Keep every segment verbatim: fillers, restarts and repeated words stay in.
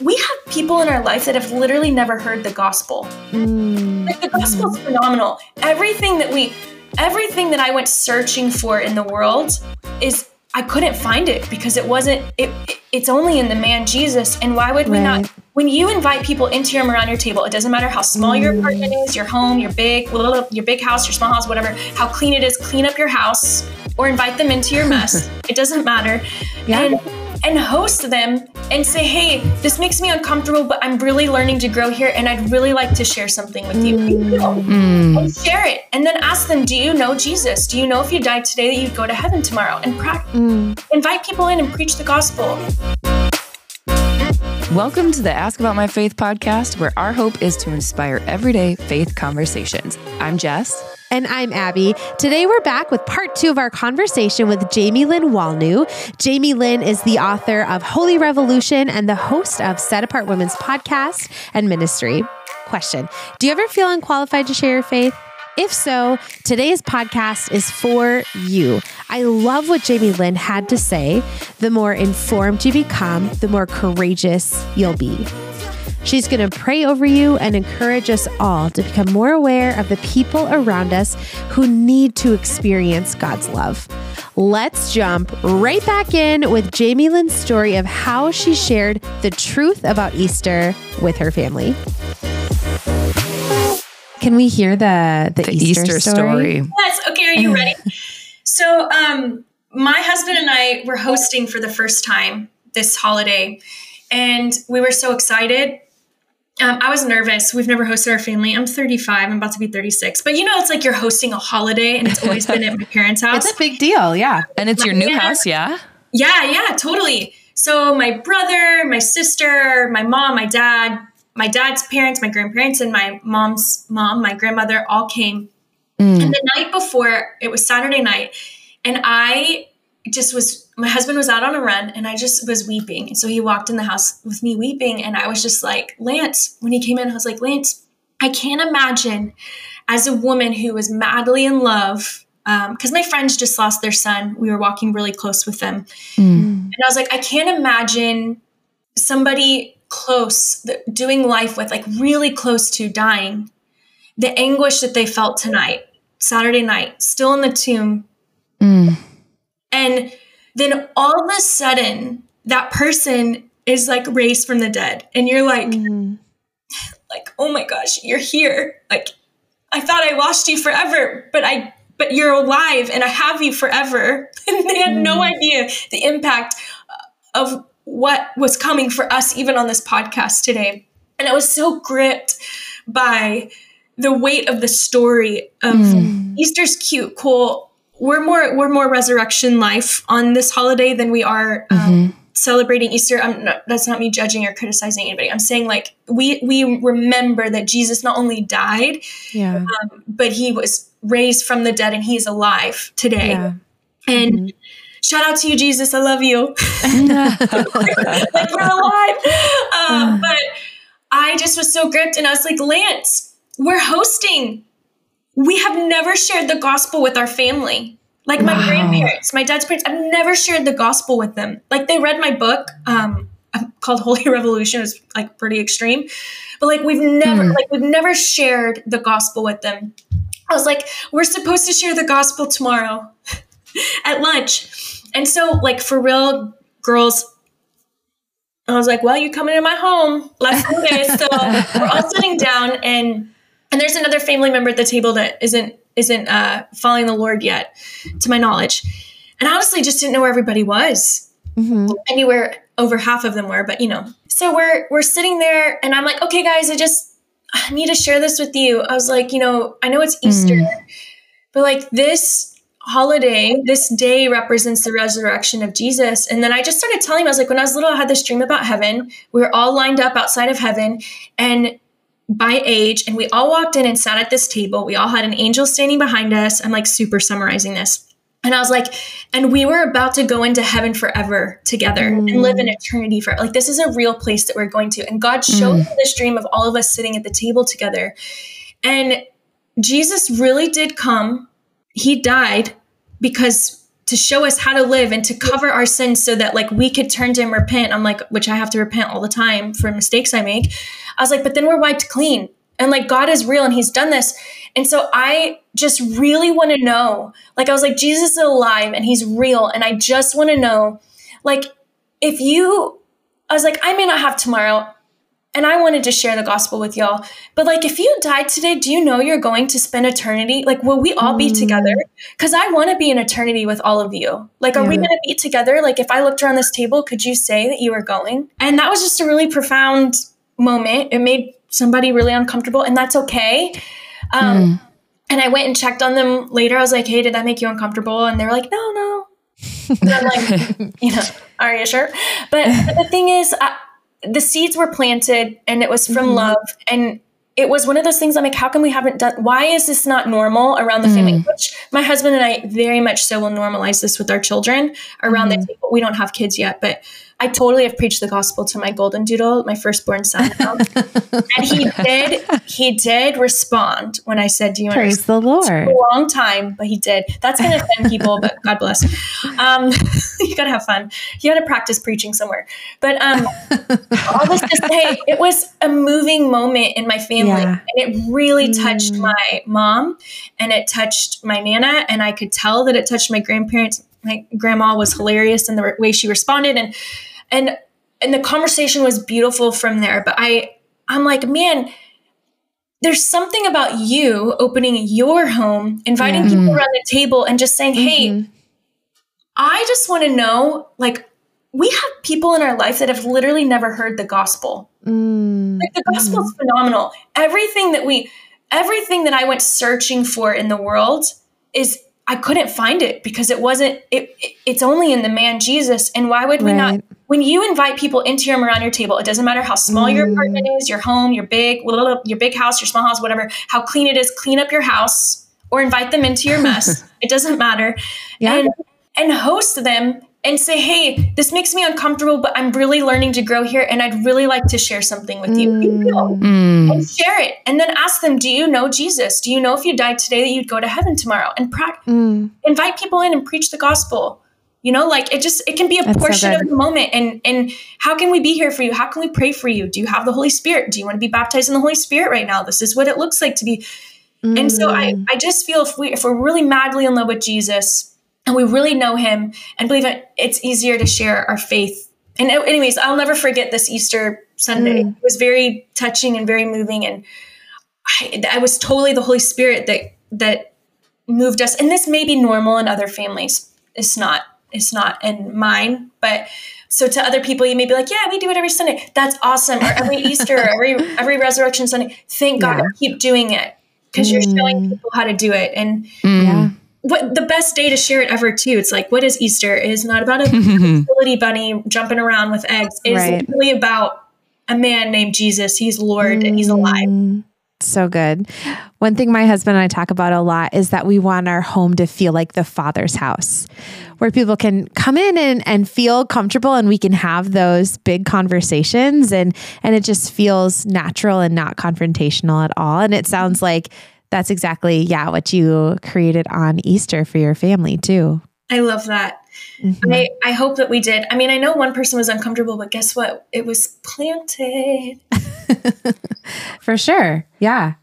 we have people in our lives that have literally never heard the gospel. Mm. Like the gospel is mm. phenomenal. Everything that we, everything that I went searching for in the world is, I couldn't find it because it wasn't, it, it it's only in the man Jesus. And why would we right. not, when you invite people into your around your table, it doesn't matter how small mm. your apartment is, your home, your big, little, your big house, your small house, whatever, how clean it is, clean up your house or invite them into your mess. It doesn't matter. Yeah. And, and host them and say, hey, this makes me uncomfortable, but I'm really learning to grow here. And I'd really like to share something with you. Mm. And share it. And then ask them, do you know Jesus? Do you know if you died today that you'd go to heaven tomorrow? And practice. Mm. Invite people in and preach the gospel. Welcome to the Ask About My Faith podcast, where our hope is to inspire everyday faith conversations. I'm Jess. And I'm Abby. Today we're back with part two of our conversation with Jamie Lynn Wallnau. Jamie Lynn is the author of Holy Revolution and the host of Set Apart Women's podcast and ministry. Question: do you ever feel unqualified to share your faith? If so, today's podcast is for you. I love what Jamie Lynn had to say. The more informed you become, the more courageous you'll be. She's going to pray over you and encourage us all to become more aware of the people around us who need to experience God's love. Let's jump right back in with Jamie Lynn's story of how she shared the truth about Easter with her family. Can we hear the, the, the Easter, Easter story? story? Yes. Okay. Are you ready? So um, my husband and I were hosting for the first time this holiday, and we were so excited. Um, I was nervous. We've never hosted our family. I'm thirty-five. I'm about to be thirty-six. But you know, it's like you're hosting a holiday, and it's always been at my parents' house. It's a big deal, yeah. And it's like, your new yeah. house, yeah? Yeah, yeah, totally. So my brother, my sister, my mom, my dad, my dad's parents, my grandparents, and my mom's mom, my grandmother, all came. Mm. And the night before, it was Saturday night, and I just was... my husband was out on a run and I just was weeping. And so he walked in the house with me weeping. And I was just like, Lance, when he came in, I was like, Lance, I can't imagine as a woman who was madly in love. Um, cause my friends just lost their son. We were walking really close with them. Mm. And I was like, I can't imagine somebody close that, doing life with, like really close to dying, the anguish that they felt tonight, Saturday night, still in the tomb. Mm. And then all of a sudden that person is like raised from the dead. And you're like, mm. like, oh my gosh, you're here. Like, I thought I lost you forever, but I, but you're alive and I have you forever. And they had mm. no idea the impact of what was coming for us, even on this podcast today. And I was so gripped by the weight of the story of mm. Easter's cute, cool. We're more we're more resurrection life on this holiday than we are um, mm-hmm. celebrating Easter. I'm not, that's not me judging or criticizing anybody. I'm saying like we we remember that Jesus not only died, yeah. um, but he was raised from the dead and he is alive today. Yeah. And mm-hmm. shout out to you, Jesus. I love you. Like we're alive. Uh, but I just was so gripped and I was like, Lance, we're hosting. We have never shared the gospel with our family. Like my wow. grandparents, my dad's parents, I've never shared the gospel with them. Like they read my book um, called Holy Revolution. It's like pretty extreme, but like we've never, mm. like we've never shared the gospel with them. I was like, we're supposed to share the gospel tomorrow at lunch. And so like for real girls, I was like, well, you're coming to my home. Let's do this. So we're all sitting down and And there's another family member at the table that isn't isn't uh, following the Lord yet, to my knowledge. And I honestly just didn't know where everybody was. Mm-hmm. Anywhere over half of them were, but you know. So we're we're sitting there, and I'm like, okay, guys, I just I need to share this with you. I was like, you know, I know it's Easter, mm. but like this holiday, this day represents the resurrection of Jesus. And then I just started telling him, I was like, when I was little, I had this dream about heaven. We were all lined up outside of heaven, and by age. And we all walked in and sat at this table. We all had an angel standing behind us. I'm like super summarizing this. And I was like, and we were about to go into heaven forever together mm. and live in eternity forever. Like, this is a real place that we're going to. And God showed mm. me this dream of all of us sitting at the table together. And Jesus really did come. He died because to show us how to live and to cover our sins so that like we could turn to him, repent. I'm like, which I have to repent all the time for mistakes I make. I was like, but then we're wiped clean. And like, God is real and he's done this. And so I just really want to know, like, I was like, Jesus is alive and he's real. And I just want to know, like, if you, I was like, I may not have tomorrow and I wanted to share the gospel with y'all, but like, if you died today, do you know you're going to spend eternity? Like, will we all be together? Cause I want to be in eternity with all of you. Like, are yeah. we going to be together? Like, if I looked around this table, could you say that you were going? And that was just a really profound moment. It made somebody really uncomfortable, and that's okay. Um, mm. And I went and checked on them later. I was like, hey, did that make you uncomfortable? And they were like, no, no. And I'm like, you know, are you sure? But, but the thing is, I, the seeds were planted, and it was from mm-hmm. love. And it was one of those things I'm like, how come we haven't done, why is this not normal around the mm. family? Which my husband and I very much so will normalize this with our children around mm. the table. We don't have kids yet, but I totally have preached the gospel to my golden doodle, my firstborn son. And he did, he did respond when I said, do you understand? Praise the Lord. It took a long time, but he did. That's going to offend people, but God bless. Um, you got to have fun. You got to practice preaching somewhere. But um, all this to say, it was a moving moment in my family. Yeah. And it really mm. touched my mom, and it touched my Nana. And I could tell that it touched my grandparents. My grandma was hilarious in the re- way she responded. And, and, and the conversation was beautiful from there. But I, I'm like, man, there's something about you opening your home, inviting mm-hmm. people around the table and just saying, hey, mm-hmm. I just want to know, like, we have people in our life that have literally never heard the gospel. Mm-hmm. Like, the gospel is phenomenal. Everything that we, everything that I went searching for in the world is, I couldn't find it because it wasn't, it, it, it's only in the man Jesus. And why would we right. not, when you invite people into your around your table, it doesn't matter how small mm. your apartment is, your home, your big, your big house, your small house, whatever, how clean it is, clean up your house or invite them into your mess. It doesn't matter. Yeah. And, and host them and say, hey, this makes me uncomfortable, but I'm really learning to grow here. And I'd really like to share something with you. Mm. you know, mm. And share it. And then ask them, do you know Jesus? Do you know if you died today that you'd go to heaven tomorrow? And pra- mm. invite people in and preach the gospel. You know, like, it just, it can be a That's portion so of the moment. And, and how can we be here for you? How can we pray for you? Do you have the Holy Spirit? Do you want to be baptized in the Holy Spirit right now? This is what it looks like to be. Mm. And so I, I just feel if we, if we're really madly in love with Jesus, and we really know him and believe it, it's easier to share our faith. And anyways, I'll never forget this Easter Sunday. Mm. It was very touching and very moving. And I, I was totally the Holy Spirit that, that moved us. And this may be normal in other families. It's not, it's not in mine, but so to other people, you may be like, yeah, we do it every Sunday. That's awesome. Or every Easter, or every, every resurrection Sunday. Thank God, yeah. keep doing it, because mm. you're showing people how to do it. And mm. yeah. what the best day to share it ever too. It's like, what is Easter? It is not about a fertility bunny jumping around with eggs. It is right. really about a man named Jesus. He's Lord mm. and he's alive. So good. One thing my husband and I talk about a lot is that we want our home to feel like the Father's house, where people can come in and, and feel comfortable, and we can have those big conversations, and, and it just feels natural and not confrontational at all. And it sounds like that's exactly, yeah, what you created on Easter for your family too. I love that. Mm-hmm. I, I hope that we did. I mean, I know one person was uncomfortable, but guess what? It was planted. For sure. Yeah.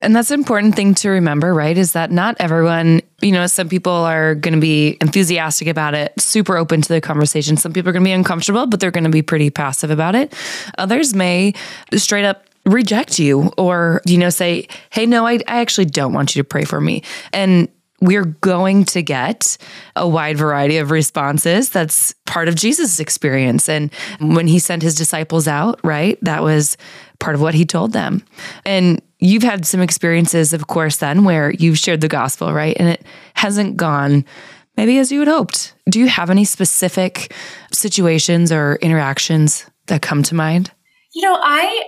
And that's an important thing to remember, right? Is that not everyone, you know, some people are going to be enthusiastic about it, super open to the conversation. Some people are going to be uncomfortable, but they're going to be pretty passive about it. Others may straight up reject you, or, you know, say, hey, no, I, I actually don't want you to pray for me. And we're going to get a wide variety of responses. That's part of Jesus' experience. And when he sent his disciples out, right, that was part of what he told them. And you've had some experiences, of course, then where you've shared the gospel, right? And it hasn't gone maybe as you had hoped. Do you have any specific situations or interactions that come to mind? You know, I...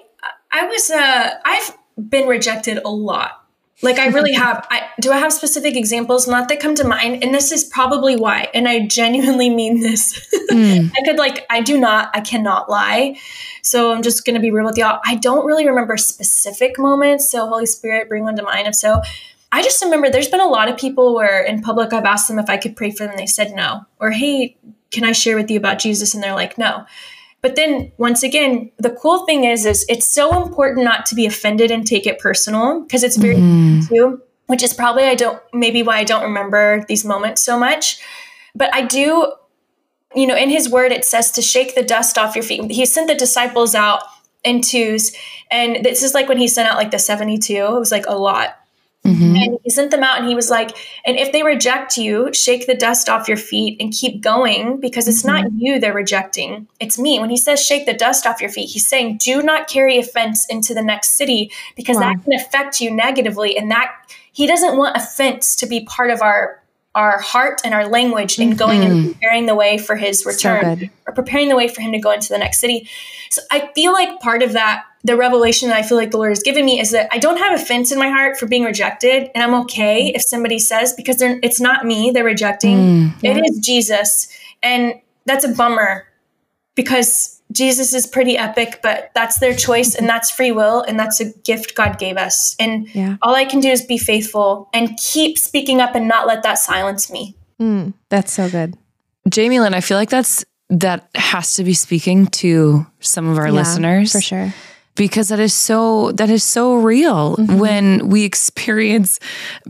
I was, uh, I've been rejected a lot. Like, I really have. I, do I have specific examples? Not that come to mind. And this is probably why. And I genuinely mean this. Mm. I could like, I do not, I cannot lie. So I'm just going to be real with y'all. I don't really remember specific moments. So Holy Spirit, bring one to mind if so. I just remember there's been a lot of people where in public, I've asked them if I could pray for them. They said no. Or, hey, can I share with you about Jesus? And they're like, no. But then once again, the cool thing is, is it's so important not to be offended and take it personal, because it's very mm. too, which is probably I don't maybe why I don't remember these moments so much. But I do, you know, in his word, it says to shake the dust off your feet. He sent the disciples out in twos. And this is like when he sent out like the seventy-two, it was like a lot. Mm-hmm. And he sent them out and he was like, and if they reject you, shake the dust off your feet and keep going, because it's mm-hmm. not you they're rejecting. It's me. When he says shake the dust off your feet, he's saying, do not carry offense into the next city, because wow. that can affect you negatively. And that he doesn't want offense to be part of our our heart and our language in going mm-hmm. and preparing the way for his return, so or preparing the way for him to go into the next city. So I feel like part of that, the revelation that I feel like the Lord has given me, is that I don't have offense in my heart for being rejected. And I'm okay if somebody says, because they're, it's not me they're rejecting. Mm, yeah. It is Jesus. And that's a bummer, because Jesus is pretty epic, but that's their choice and that's free will. And that's a gift God gave us. And yeah. all I can do is be faithful and keep speaking up and not let that silence me. Mm, that's so good. Jamie Lynn, I feel like that's, that has to be speaking to some of our yeah, listeners. For sure. Because that is so, that is so real. Mm-hmm. When we experience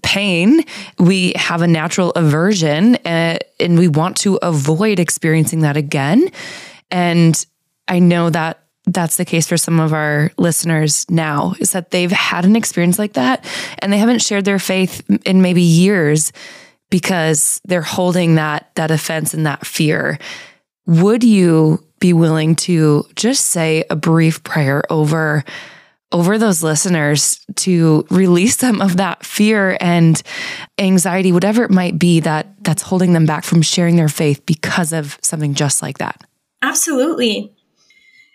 pain, we have a natural aversion and, and we want to avoid experiencing that again. And I know that that's the case for some of our listeners now, is that they've had an experience like that and they haven't shared their faith in maybe years because they're holding that, that offense and that fear. Would you be willing to just say a brief prayer over, over those listeners to release them of that fear and anxiety, whatever it might be that that's holding them back from sharing their faith because of something just like that? Absolutely.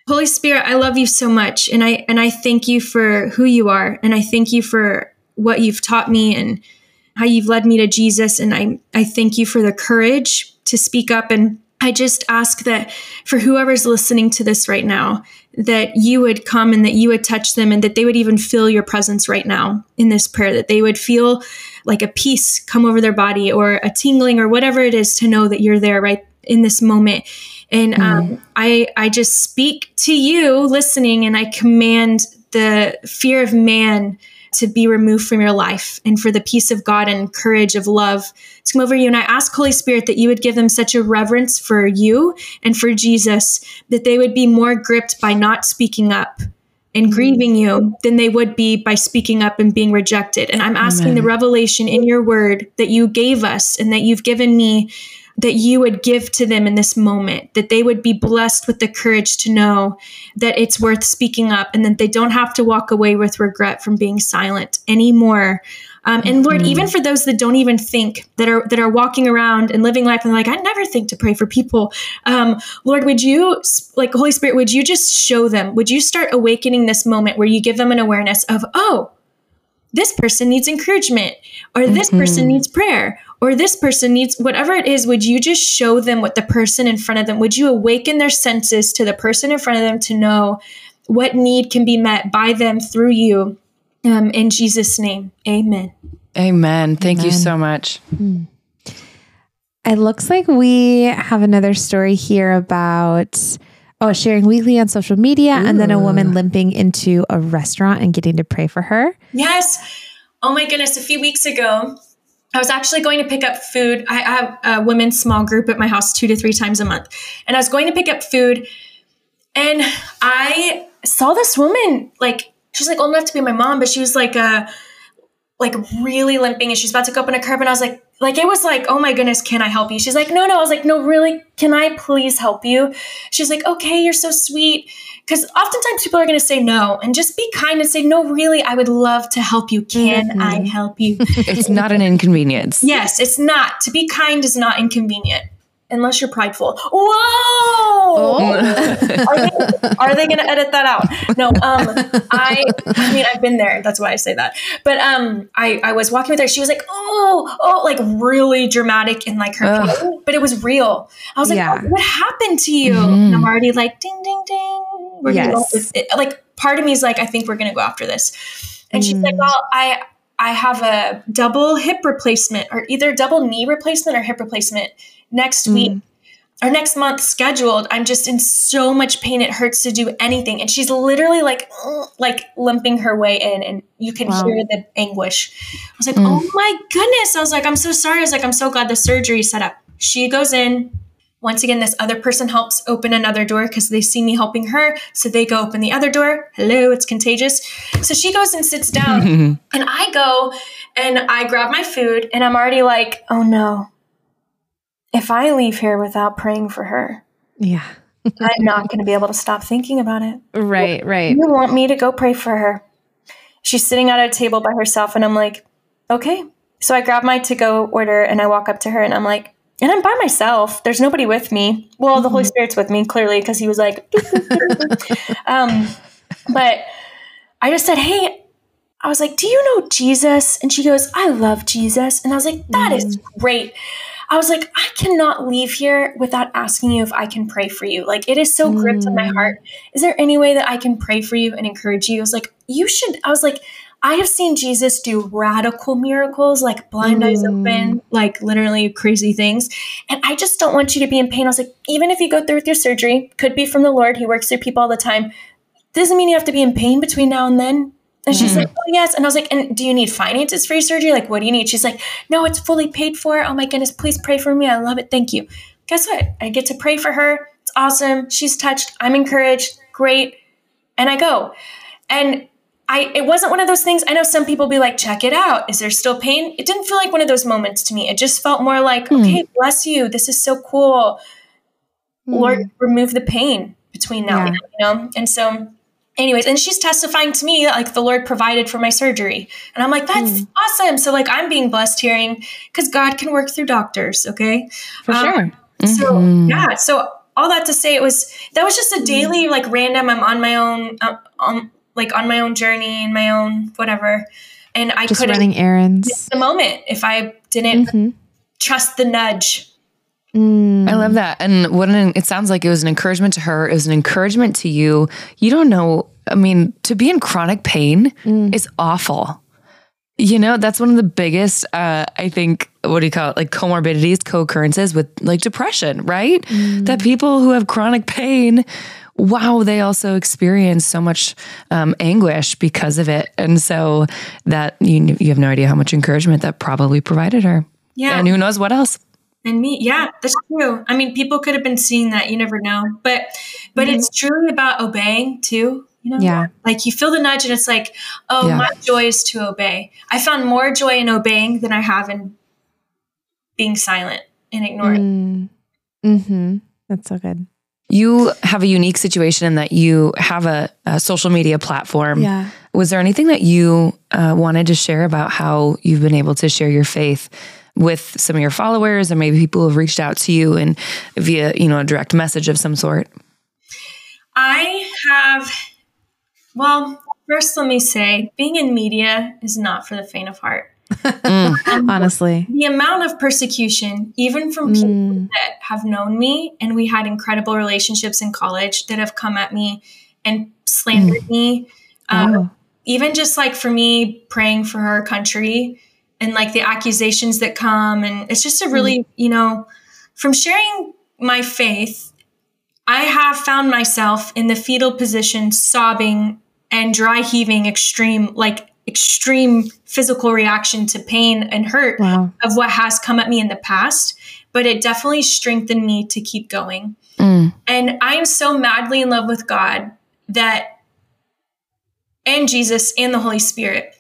Holy Spirit, I love you so much. And I, and I thank you for who you are. And I thank you for what you've taught me and how you've led me to Jesus. And I, I thank you for the courage to speak up. And I just ask that for whoever's listening to this right now, that you would come and that you would touch them, and that they would even feel your presence right now in this prayer, that they would feel like a peace come over their body or a tingling or whatever it is to know that you're there right in this moment. And mm-hmm. um, I, I just speak to you listening, and I command the fear of man to be removed from your life, and for the peace of God and courage of love to come over you. And I ask, Holy Spirit, that you would give them such a reverence for you and for Jesus, that they would be more gripped by not speaking up and grieving you than they would be by speaking up and being rejected. And I'm asking Amen. The revelation in your word that you gave us and that you've given me, that you would give to them in this moment, that they would be blessed with the courage to know that it's worth speaking up, and that they don't have to walk away with regret from being silent anymore. Um, and Lord, mm-hmm. even for those that don't even think, that are that are walking around and living life and like, I never think to pray for people. Um, Lord, would you, like Holy Spirit, would you just show them? Would you start awakening this moment where you give them an awareness of, oh, this person needs encouragement, or this mm-hmm. person needs prayer, or this person needs whatever it is. Would you just show them what the person in front of them, would you awaken their senses to the person in front of them to know what need can be met by them through you? Um, in Jesus' name, amen. Amen. Thank amen. You so much. Mm. It looks like we have another story here about... Oh, sharing weekly on social media. Ooh. And then a woman limping into a restaurant and getting to pray for her. Yes. Oh my goodness. A few weeks ago, I was actually going to pick up food. I have a women's small group at my house two to three times a month. And I was going to pick up food, and I saw this woman, like, she's like old enough to be my mom, but she was like, uh, like really limping, and she's about to go up in a curb. And I was like, Like it was like, oh my goodness, can I help you? She's like, no, no. I was like, no, really, can I please help you? She's like, okay, you're so sweet. Because oftentimes people are going to say no, and just be kind and say, no, really, I would love to help you. Can mm-hmm. I help you? It's not an inconvenience. Yes, it's not. To be kind is not inconvenient, unless you're prideful. Whoa! Oh. Are they, are they going to edit that out? No. Um, I, I mean, I've been there. That's why I say that. But um, I, I was walking with her. She was like, oh, oh, like really dramatic in like her pain, but it was real. I was like, yeah. oh, what happened to you? Mm-hmm. And I'm already like, ding, ding, ding. We're yes. It, like part of me is like, I think we're going to go after this. And mm. she's like, well, I, I have a double hip replacement, or either double knee replacement or hip replacement next mm. week or next month scheduled. I'm just in so much pain. It hurts to do anything. And she's literally like, like limping her way in, and you can wow. hear the anguish. I was like, mm. oh my goodness. I was like, I'm so sorry. I was like, I'm so glad the surgery set up. She goes in. Once again, this other person helps open another door because they see me helping her. So they go open the other door. Hello, it's contagious. So she goes and sits down and I go and I grab my food and I'm already like, oh no, if I leave here without praying for her, yeah, I'm not going to be able to stop thinking about it. Right, well, right. You want me to go pray for her. She's sitting at a table by herself and I'm like, okay. So I grab my to-go order and I walk up to her and I'm like, and I'm by myself. There's nobody with me. Well, mm-hmm. the Holy Spirit's with me, clearly, because he was like, doop, doop, doop, doop. um, but I just said, hey, I was like, do you know Jesus? And she goes, I love Jesus. And I was like, that mm. is great. I was like, I cannot leave here without asking you if I can pray for you. Like, it is so mm. gripped in my heart. Is there any way that I can pray for you and encourage you? I was like, you should. I was like, I have seen Jesus do radical miracles, like blind mm. eyes open, like literally crazy things. And I just don't want you to be in pain. I was like, even if you go through with your surgery, could be from the Lord. He works through people all the time. Doesn't mean you have to be in pain between now and then. And she's mm. like, oh, yes. And I was like, and do you need finances for your surgery? Like, what do you need? She's like, no, it's fully paid for. Oh my goodness, please pray for me. I love it. Thank you. Guess what? I get to pray for her. It's awesome. She's touched. I'm encouraged. Great. And I go. And I, it wasn't one of those things. I know some people be like, check it out. Is there still pain? It didn't feel like one of those moments to me. It just felt more like, mm. okay, bless you. This is so cool. Mm. Lord, remove the pain between now yeah. and now, you know? And so anyways, and she's testifying to me, like the Lord provided for my surgery. And I'm like, that's mm. awesome. So like, I'm being blessed hearing because God can work through doctors. Okay. For um, sure. Mm-hmm. So yeah. So all that to say, it was, that was just a daily, mm. like random, I'm on my own, uh, um, like on my own journey and my own whatever. And I just couldn't running errands. Miss the moment if I didn't mm-hmm. trust the nudge. Mm. I love that. And what an, it sounds like it was an encouragement to her. It was an encouragement to you. You don't know. I mean, to be in chronic pain mm. is awful. You know, that's one of the biggest, uh, I think, what do you call it? Like comorbidities, co-occurrences with like depression, right? Mm. That people who have chronic pain, wow, they also experience so much um, anguish because of it. And so that you you have no idea how much encouragement that probably provided her. Yeah. And who knows what else. And me. Yeah, that's true. I mean, people could have been seeing that. You never know. But but mm-hmm. it's truly about obeying too. You know, yeah. like you feel the nudge and it's like, oh, yeah. my joy is to obey. I found more joy in obeying than I have in being silent and ignoring. Mm-hmm. That's so good. You have a unique situation in that you have a, a social media platform. Yeah. Was there anything that you uh, wanted to share about how you've been able to share your faith with some of your followers, or maybe people who have reached out to you and via, you know, a direct message of some sort? I have, well, first let me say, being in media is not for the faint of heart. mm, honestly, the amount of persecution, even from people mm. that have known me, and we had incredible relationships in college that have come at me and slandered mm. me. Um, wow. Even just like for me praying for her country and like the accusations that come. And it's just a really, mm. you know, from sharing my faith, I have found myself in the fetal position, sobbing and dry heaving extreme, like extreme physical reaction to pain and hurt wow. of what has come at me in the past, but it definitely strengthened me to keep going. Mm. And I am so madly in love with God that, and Jesus and the Holy Spirit.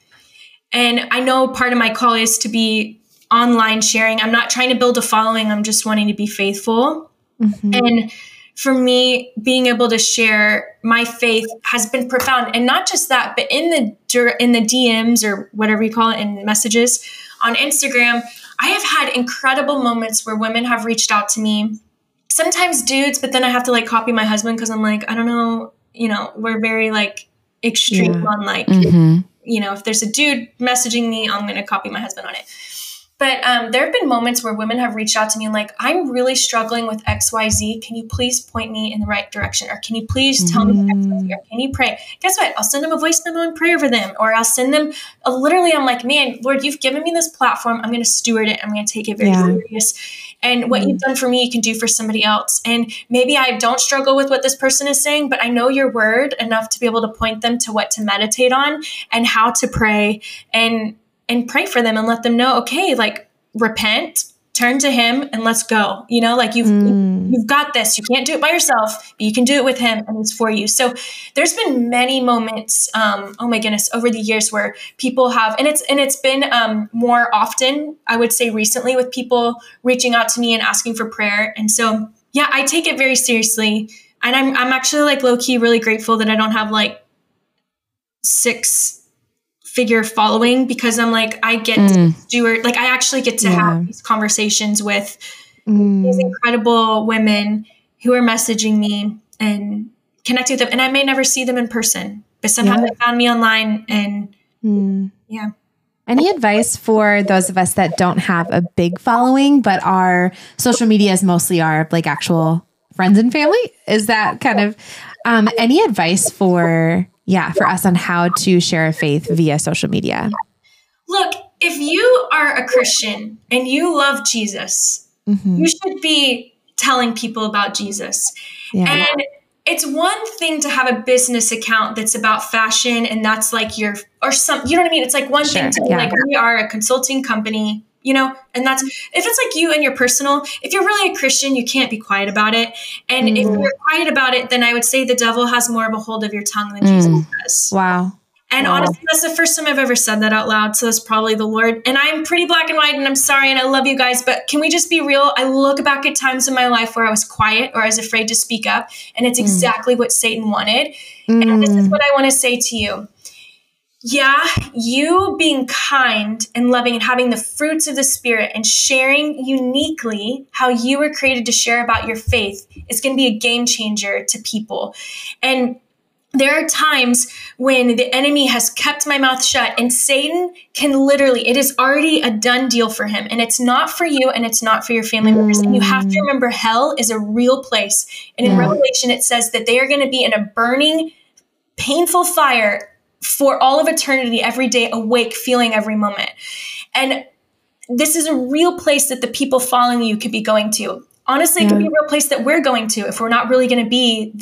And I know part of my call is to be online sharing. I'm not trying to build a following. I'm just wanting to be faithful. Mm-hmm. And for me, being able to share my faith has been profound. And not just that, but in the in the D Ms or whatever you call it, in messages on Instagram, I have had incredible moments where women have reached out to me, sometimes dudes, but then I have to like copy my husband because I'm like, I don't know, you know, we're very like extreme yeah. on like, mm-hmm. you know, if there's a dude messaging me, I'm going to copy my husband on it. But um, there have been moments where women have reached out to me and like, I'm really struggling with X Y Z. Can you please point me in the right direction? Or can you please tell mm-hmm. me X Y Z? Or can you pray? Guess what? I'll send them a voice memo and pray over them. Or I'll send them a, literally, I'm like, man, Lord, you've given me this platform. I'm going to steward it. I'm going to take it very yeah. serious. And what mm-hmm. you've done for me, you can do for somebody else. And maybe I don't struggle with what this person is saying, but I know your word enough to be able to point them to what to meditate on and how to pray and and pray for them and let them know, okay, like repent, turn to him and let's go. You know, like you've, mm. you've got this, you can't do it by yourself, but you can do it with him and it's for you. So there's been many moments, um, oh my goodness, over the years where people have, and it's, and it's been um, more often, I would say recently with people reaching out to me and asking for prayer. And so, yeah, I take it very seriously. And I'm, I'm actually like low key, really grateful that I don't have like six figure following, because I'm like, I get mm. to do it. Like I actually get to yeah. have these conversations with mm. these incredible women who are messaging me and connecting with them. And I may never see them in person, but somehow yeah. they found me online and mm. yeah. Any advice for those of us that don't have a big following, but our social media is mostly our like actual friends and family? Is that kind of, um, any advice for Yeah, for us on how to share a faith via social media? Look, if you are a Christian and you love Jesus, mm-hmm. you should be telling people about Jesus. Yeah. And it's one thing to have a business account that's about fashion and that's like your, or some, you know what I mean? It's like one sure. thing to be yeah. like, we are a consulting company, you know, and that's, if it's like you and your personal, if you're really a Christian, you can't be quiet about it. And mm. if you're quiet about it, then I would say the devil has more of a hold of your tongue than mm. Jesus does. Wow. And wow. honestly, that's the first time I've ever said that out loud. So that's probably the Lord. And I'm pretty black and white and I'm sorry. And I love you guys, but can we just be real? I look back at times in my life where I was quiet or I was afraid to speak up, and it's exactly mm. what Satan wanted. Mm. And this is what I want to say to you. Yeah, you being kind and loving and having the fruits of the Spirit and sharing uniquely how you were created to share about your faith is going to be a game changer to people. And there are times when the enemy has kept my mouth shut, and Satan can literally, it is already a done deal for him, and it's not for you and it's not for your family members. Mm. And you have to remember hell is a real place. And in yeah. Revelation, it says that they are going to be in a burning, painful fire for all of eternity, every day, awake, feeling every moment. And this is a real place that the people following you could be going to. Honestly, yeah. it could be a real place that we're going to if we're not really going to be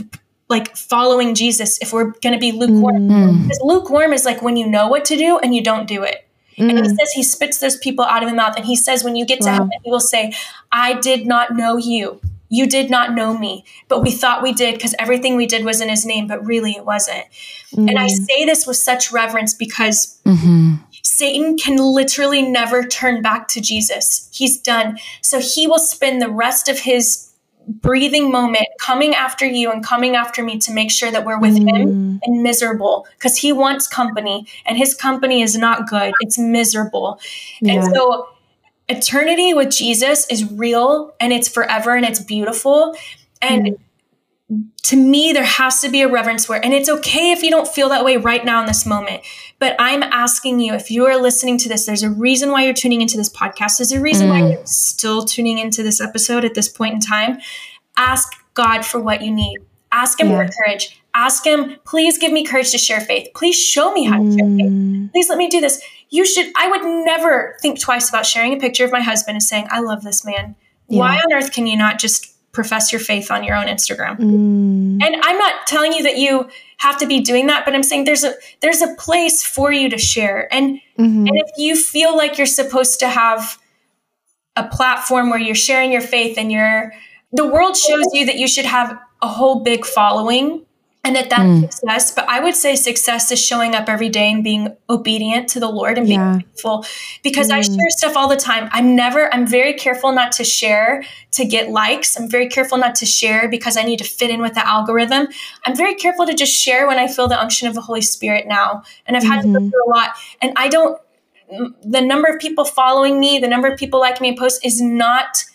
like following Jesus, if we're going to be lukewarm. Mm-hmm. Because lukewarm is like when you know what to do and you don't do it. Mm-hmm. And he says he spits those people out of his mouth. And he says when you get to wow. heaven, he will say, I did not know you. You did not know me, but we thought we did because everything we did was in his name, but really it wasn't. Mm. And I say this with such reverence because mm-hmm. Satan can literally never turn back to Jesus. He's done. So he will spend the rest of his breathing moment coming after you and coming after me to make sure that we're with mm. him and miserable, because he wants company and his company is not good. It's miserable. Yeah. And so eternity with Jesus is real and it's forever and it's beautiful. And mm. to me, there has to be a reverence where, and it's okay if you don't feel that way right now in this moment, but I'm asking you, if you are listening to this, there's a reason why you're tuning into this podcast. There's a reason mm. why you're still tuning into this episode at this point in time. Ask God for what you need. Ask him yeah. for courage. Ask him, please give me courage to share faith. Please show me how to share faith. Please let me do this. You should, I would never think twice about sharing a picture of my husband and saying, I love this man. Yeah. Why on earth can you not just profess your faith on your own Instagram? Mm. And I'm not telling you that you have to be doing that, but I'm saying there's a, there's a place for you to share. And, mm-hmm. and if you feel like you're supposed to have a platform where you're sharing your faith and you're, the world shows you that you should have a whole big following, and that that's mm. success. But I would say success is showing up every day and being obedient to the Lord and being yeah. faithful, because mm. I share stuff all the time. I'm never, I'm very careful not to share to get likes. I'm very careful not to share because I need to fit in with the algorithm. I'm very careful to just share when I feel the unction of the Holy Spirit now. And I've had mm-hmm. to go through a lot, and I don't, the number of people following me, the number of people liking me and post is not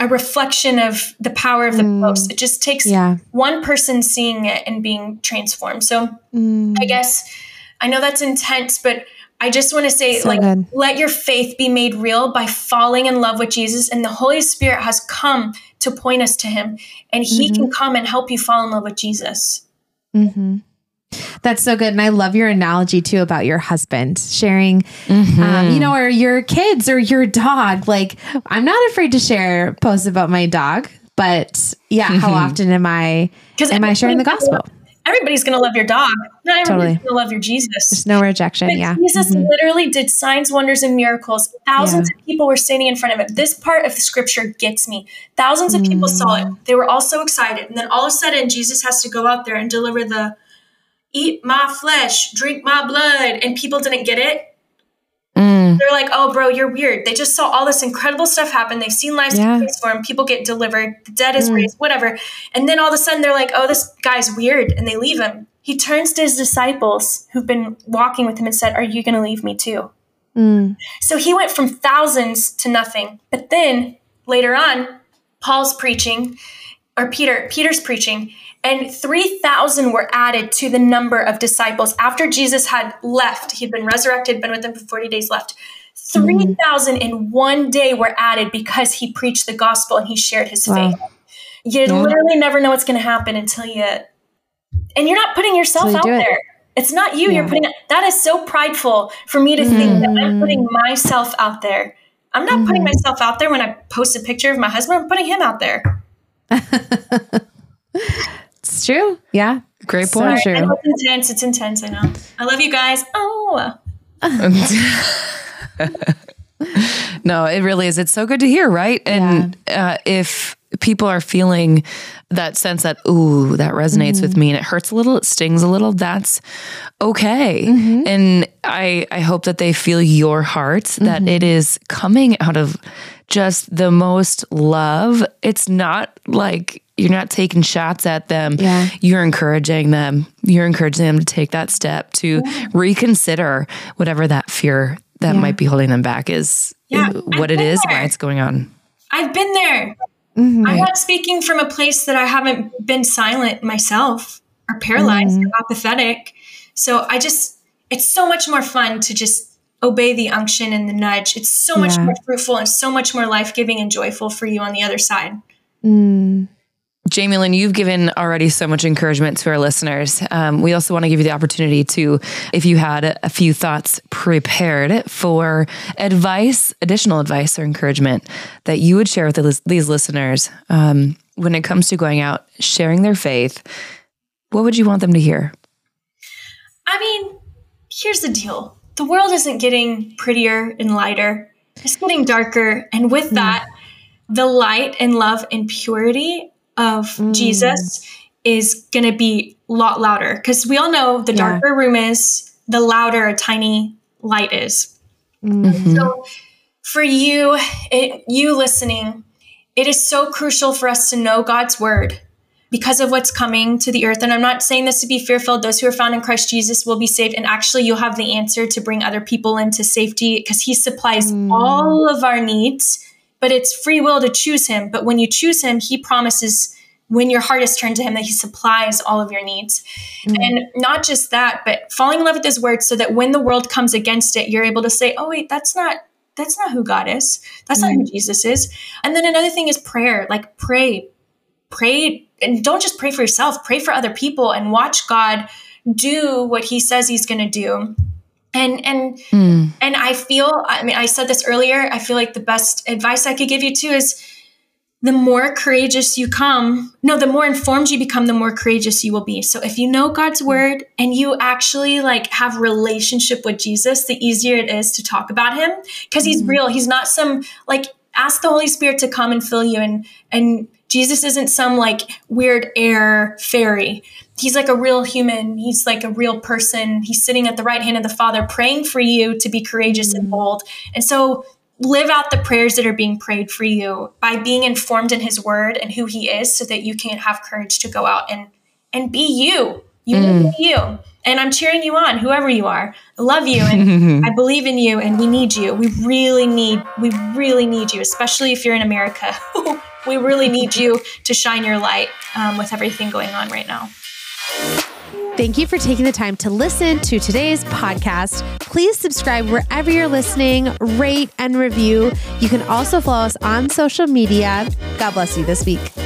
a reflection of the power of the mm. post. It just takes yeah. one person seeing it and being transformed. So mm. I guess I know that's intense, but I just want to say, so like, good. Let your faith be made real by falling in love with Jesus. And the Holy Spirit has come to point us to him, and he mm-hmm. can come and help you fall in love with Jesus. Mm-hmm. That's so good. And I love your analogy too about your husband sharing, mm-hmm. um, you know, or your kids or your dog. Like, I'm not afraid to share posts about my dog, but yeah, mm-hmm. how often am I, am I sharing the gospel? Everybody's going to love your dog. Not everybody's totally. going to love your Jesus. There's no rejection. But yeah. Jesus mm-hmm. literally did signs, wonders, and miracles. Thousands yeah. of people were standing in front of him. This part of the scripture gets me. Thousands of mm. people saw it. They were all so excited. And then all of a sudden, Jesus has to go out there and deliver the eat my flesh, drink my blood. And people didn't get it. Mm. They're like, oh, bro, you're weird. They just saw all this incredible stuff happen. They've seen lives yeah. transformed. People get delivered. The dead is mm. raised, whatever. And then all of a sudden they're like, oh, this guy's weird. And they leave him. He turns to his disciples who've been walking with him and said, are you going to leave me too? Mm. So he went from thousands to nothing. But then later on, Paul's preaching or Peter, Peter's preaching. And three thousand were added to the number of disciples after Jesus had left. He'd been resurrected, been with them for forty days left. three thousand mm. in one day were added because he preached the gospel and he shared his wow. faith. You yeah. literally never know what's going to happen until you, and you're not putting yourself so out it. there. It's not you. Yeah. You're putting, that is so prideful for me to mm. think that I'm putting myself out there. I'm not mm. putting myself out there when I post a picture of my husband. I'm putting him out there. It's true. Yeah. Great point. Sorry, true. It's intense. It's intense. I know. I love you guys. Oh. No, it really is. It's so good to hear, right? And yeah. uh, if people are feeling that sense that, ooh, that resonates mm-hmm. with me and it hurts a little, it stings a little, that's okay. Mm-hmm. And I, I hope that they feel your heart, that mm-hmm. it is coming out of just the most love. It's not like, you're not taking shots at them. Yeah. You're encouraging them. You're encouraging them to take that step to yeah. reconsider whatever that fear that yeah. might be holding them back is, yeah. is what it is, there. why it's going on. I've been there. Mm-hmm. I'm not speaking from a place that I haven't been silent myself or paralyzed mm-hmm. or apathetic. So I just, it's so much more fun to just obey the unction and the nudge. It's so much yeah. more fruitful and so much more life-giving and joyful for you on the other side. Mm. Jamie Lynn, you've given already so much encouragement to our listeners. Um, we also want to give you the opportunity to, if you had a few thoughts prepared for advice, additional advice or encouragement that you would share with the, these listeners um, when it comes to going out, sharing their faith, what would you want them to hear? I mean, here's the deal. The world isn't getting prettier and lighter. It's getting darker. And with that, mm. the light and love and purity of mm. Jesus is going to be a lot louder, because we all know the darker yeah. room is, the louder a tiny light is. Mm-hmm. So for you, it, you listening, it is so crucial for us to know God's word because of what's coming to the earth. And I'm not saying this to be fearful. Those who are found in Christ Jesus will be saved. And actually you'll have the answer to bring other people into safety, because he supplies mm. all of our needs. But it's free will to choose him. But when you choose him, he promises when your heart is turned to him that he supplies all of your needs. Mm. And not just that, but falling in love with his word so that when the world comes against it, you're able to say, oh, wait, that's not that's not who God is. That's mm. not who Jesus is. And then another thing is prayer. Like pray, pray. And don't just pray for yourself. Pray for other people and watch God do what he says he's going to do. And, and, mm. and I feel, I mean, I said this earlier, I feel like the best advice I could give you too is the more courageous you come, no, the more informed you become, the more courageous you will be. So if you know God's word and you actually like have relationship with Jesus, the easier it is to talk about him, because he's mm. real. He's not some, like, ask the Holy Spirit to come and fill you. And, and Jesus isn't some like weird air fairy. He's like a real human. He's like a real person. He's sitting at the right hand of the Father, praying for you to be courageous mm. and bold. And so live out the prayers that are being prayed for you by being informed in his word and who he is, so that you can have courage to go out and, and be you. You mm. need to be you. And I'm cheering you on, whoever you are. I love you and I believe in you, and we need you. We really need, we really need you, especially if you're in America. We really need you to shine your light um, with everything going on right now. Thank you for taking the time to listen to today's podcast. Please subscribe wherever you're listening, rate and review. You can also follow us on social media. God bless you this week.